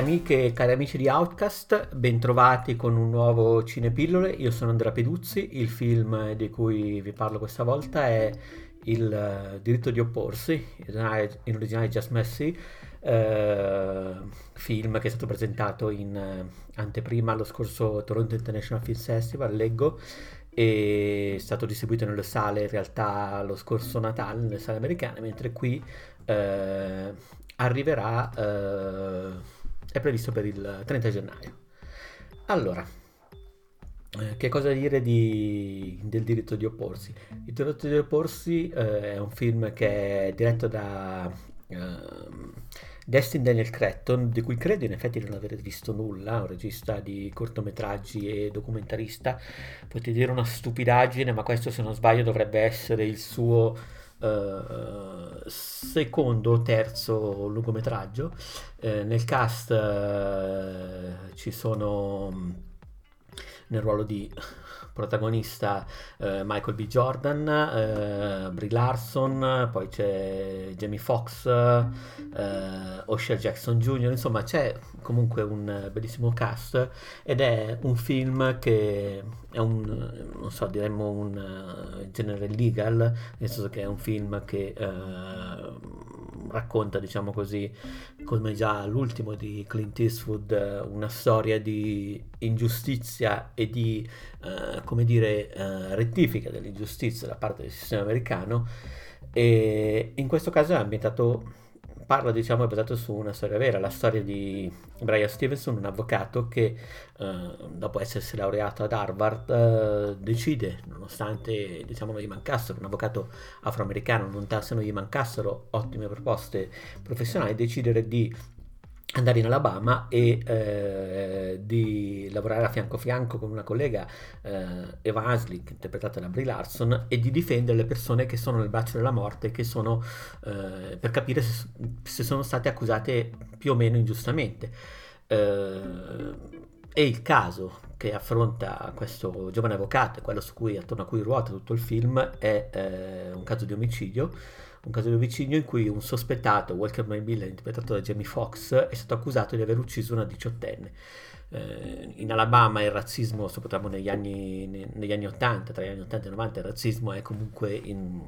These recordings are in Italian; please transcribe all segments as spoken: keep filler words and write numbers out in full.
amiche e cari amici di Outcast, bentrovati con un nuovo Cinepillole. Io sono Andrea Peduzzi, il film di cui vi parlo questa volta è Il diritto di opporsi, in originale Just Mercy, eh, film che è stato presentato in anteprima allo scorso Toronto International Film Festival, leggo, e è stato distribuito nelle sale in realtà lo scorso Natale, nelle sale americane, mentre qui eh, arriverà, eh, è previsto per il trenta gennaio. Allora, eh, che cosa dire di, del diritto di opporsi? Il diritto di opporsi eh, è un film che è diretto da eh, Destin Daniel Cretton, di cui credo in effetti non aver visto nulla, un regista di cortometraggi e documentarista. Potete dire una stupidaggine, ma questo, se non sbaglio, dovrebbe essere il suo Uh, secondo o terzo lungometraggio. Uh, nel cast uh, ci sono um, nel ruolo di protagonista uh, Michael B. Jordan, uh, Brie Larson, poi c'è Jamie Foxx, uh, O'Shea Jackson Junior Insomma, c'è comunque un bellissimo cast, ed è un film che è un, non so, diremmo un uh, genere legal, nel senso che è un film che uh, racconta, diciamo così, come già l'ultimo di Clint Eastwood, una storia di ingiustizia e di uh, come dire uh, rettifica dell'ingiustizia da parte del sistema americano, e in questo caso è ambientato, parla diciamo è basato su una storia vera, la storia di Brian Stevenson, un avvocato che eh, dopo essersi laureato ad Harvard eh, decide, nonostante diciamo non gli mancassero, un avvocato afroamericano, nonostante non gli mancassero ottime proposte professionali, decidere di andare in Alabama e eh, di lavorare a fianco a fianco con una collega, eh, Eva Hanslik, interpretata da Brie Larson, e di difendere le persone che sono nel braccio della morte, che sono eh, per capire se, se sono state accusate più o meno ingiustamente. Eh, e il caso che affronta questo giovane avvocato, quello su cui, attorno a cui ruota tutto il film, è eh, un caso di omicidio. Un caso di omicidio in cui un sospettato, Walker May Bill, interpretato da Jamie Foxx, è stato accusato di aver ucciso una diciottenne. Eh, in Alabama il razzismo, soprattutto negli anni, negli anni ottanta, tra gli anni ottanta e novanta, il razzismo è comunque in,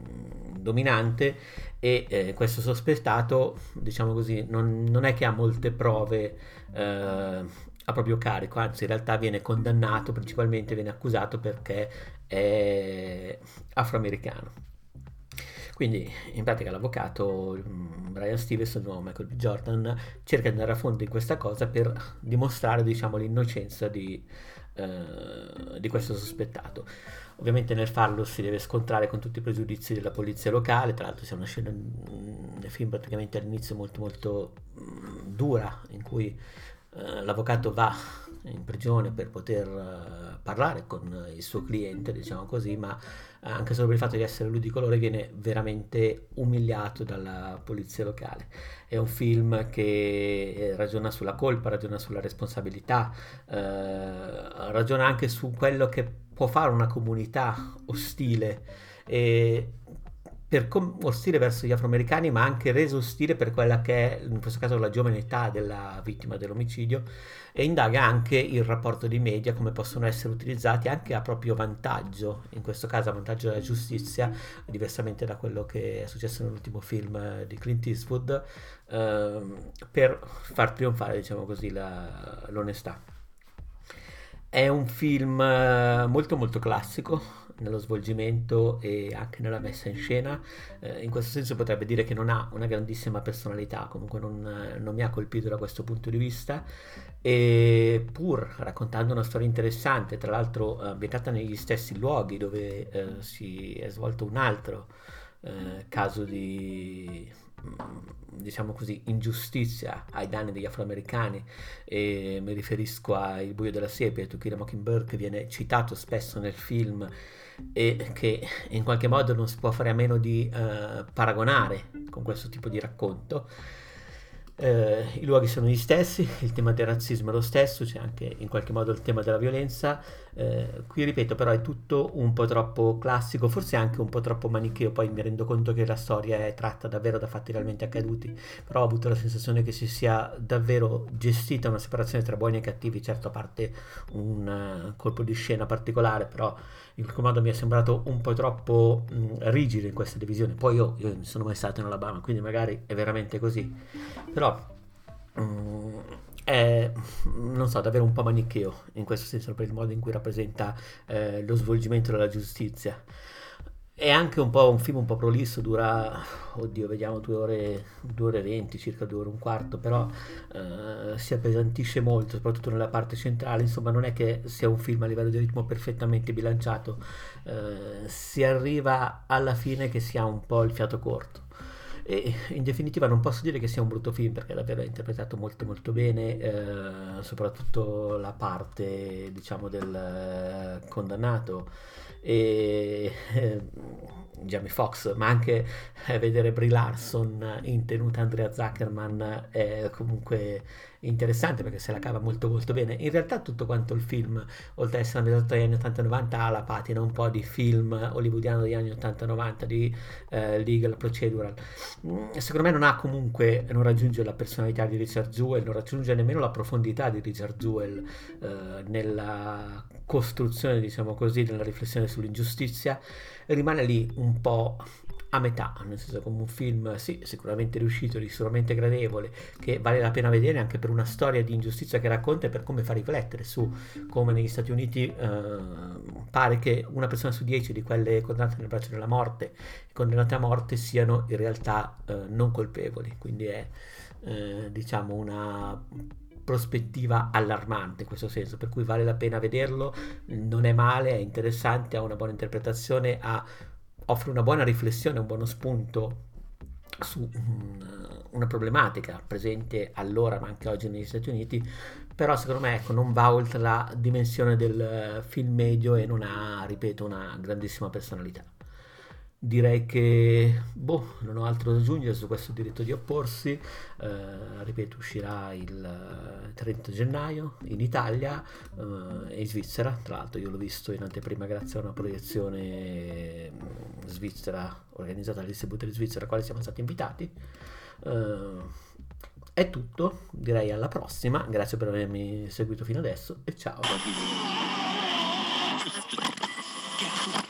dominante, e eh, questo sospettato, diciamo così, non, non è che ha molte prove eh, a proprio carico, anzi in realtà viene condannato, principalmente viene accusato perché è afroamericano. Quindi in pratica l'avvocato Brian Stevenson, o Michael B. Jordan, cerca di andare a fondo in questa cosa per dimostrare, diciamo, l'innocenza di, eh, di questo sospettato. Ovviamente nel farlo si deve scontrare con tutti i pregiudizi della polizia locale. Tra l'altro c'è una scena nel film praticamente all'inizio molto molto mh, dura, in cui eh, l'avvocato va in prigione per poter uh, parlare con il suo cliente, diciamo così, ma anche solo per il fatto di essere lui di colore viene veramente umiliato dalla polizia locale. È un film che ragiona sulla colpa, ragiona sulla responsabilità, eh, ragiona anche su quello che può fare una comunità ostile, e per com- ostile verso gli afroamericani, ma anche reso ostile per quella che è, in questo caso, la giovane età della vittima dell'omicidio, e indaga anche il rapporto dei media, come possono essere utilizzati anche a proprio vantaggio, in questo caso a vantaggio della giustizia, diversamente da quello che è successo nell'ultimo film di Clint Eastwood, ehm, per far trionfare, diciamo così, la, l'onestà. È un film molto molto classico nello svolgimento e anche nella messa in scena, eh, in questo senso potrebbe dire che non ha una grandissima personalità, comunque non, non mi ha colpito da questo punto di vista, e pur raccontando una storia interessante, tra l'altro ambientata negli stessi luoghi dove eh, si è svolto un altro eh, caso di, diciamo così, ingiustizia ai danni degli afroamericani, e mi riferisco a Il buio della siepe, Tukira Mockingbird, che viene citato spesso nel film e che in qualche modo non si può fare a meno di eh, paragonare con questo tipo di racconto. Eh, i luoghi sono gli stessi, il tema del razzismo è lo stesso, c'è anche in qualche modo il tema della violenza, eh, qui ripeto però è tutto un po' troppo classico, forse anche un po' troppo manicheo. Poi mi rendo conto che la storia è tratta davvero da fatti realmente accaduti, però ho avuto la sensazione che si sia davvero gestita una separazione tra buoni e cattivi, certo a parte un uh, colpo di scena particolare, però in qualche modo mi è sembrato un po' troppo mh, rigido in questa divisione. Poi io, io non sono mai stato in Alabama, quindi magari è veramente così, però Mm, è, non so, davvero un po' manicheo in questo senso, per il modo in cui rappresenta eh, lo svolgimento della giustizia. È anche un po' un film un po' prolisso, dura, oddio, vediamo due ore, due ore e venti, circa due ore e un quarto, però eh, si appesantisce molto, soprattutto nella parte centrale. Insomma, non è che sia un film a livello di ritmo perfettamente bilanciato, eh, si arriva alla fine che si ha un po' il fiato corto. E in definitiva non posso dire che sia un brutto film, perché davvero è interpretato molto molto bene, eh, soprattutto la parte, diciamo, del eh, condannato e eh, Jamie Foxx, ma anche eh, vedere Brie Larson in tenuta Andrea Zuckerman è comunque interessante, perché se la cava molto molto bene. In realtà tutto quanto il film, oltre ad essere ambientato negli anni ottanta novanta, ha la patina un po' di film hollywoodiano degli anni ottanta novanta, di eh, legal procedural. Secondo me non ha comunque, non raggiunge la personalità di Richard Jewell, non raggiunge nemmeno la profondità di Richard Jewell eh, nella costruzione, diciamo così, nella riflessione sull'ingiustizia. Rimane lì un po' a metà, nel senso, come un film sì, sicuramente riuscito, sicuramente gradevole, che vale la pena vedere anche per una storia di ingiustizia che racconta e per come fa riflettere su come negli Stati Uniti eh, pare che una persona su dieci di quelle condannate nel braccio della morte, condannate a morte, siano in realtà eh, non colpevoli. Quindi è eh, diciamo una prospettiva allarmante in questo senso, per cui vale la pena vederlo. Non è male, è interessante, ha una buona interpretazione, ha offre una buona riflessione, un buono spunto su una problematica presente allora ma anche oggi negli Stati Uniti, però secondo me, ecco, non va oltre la dimensione del film medio e non ha, ripeto, una grandissima personalità. Direi che boh, non ho altro da aggiungere su questo diritto di opporsi. Eh, ripeto, uscirà il trenta gennaio in Italia eh, e in Svizzera. Tra l'altro io l'ho visto in anteprima grazie a una proiezione svizzera organizzata dal distributore di Svizzera, a quale siamo stati invitati. Eh, è tutto, direi alla prossima. Grazie per avermi seguito fino adesso e ciao.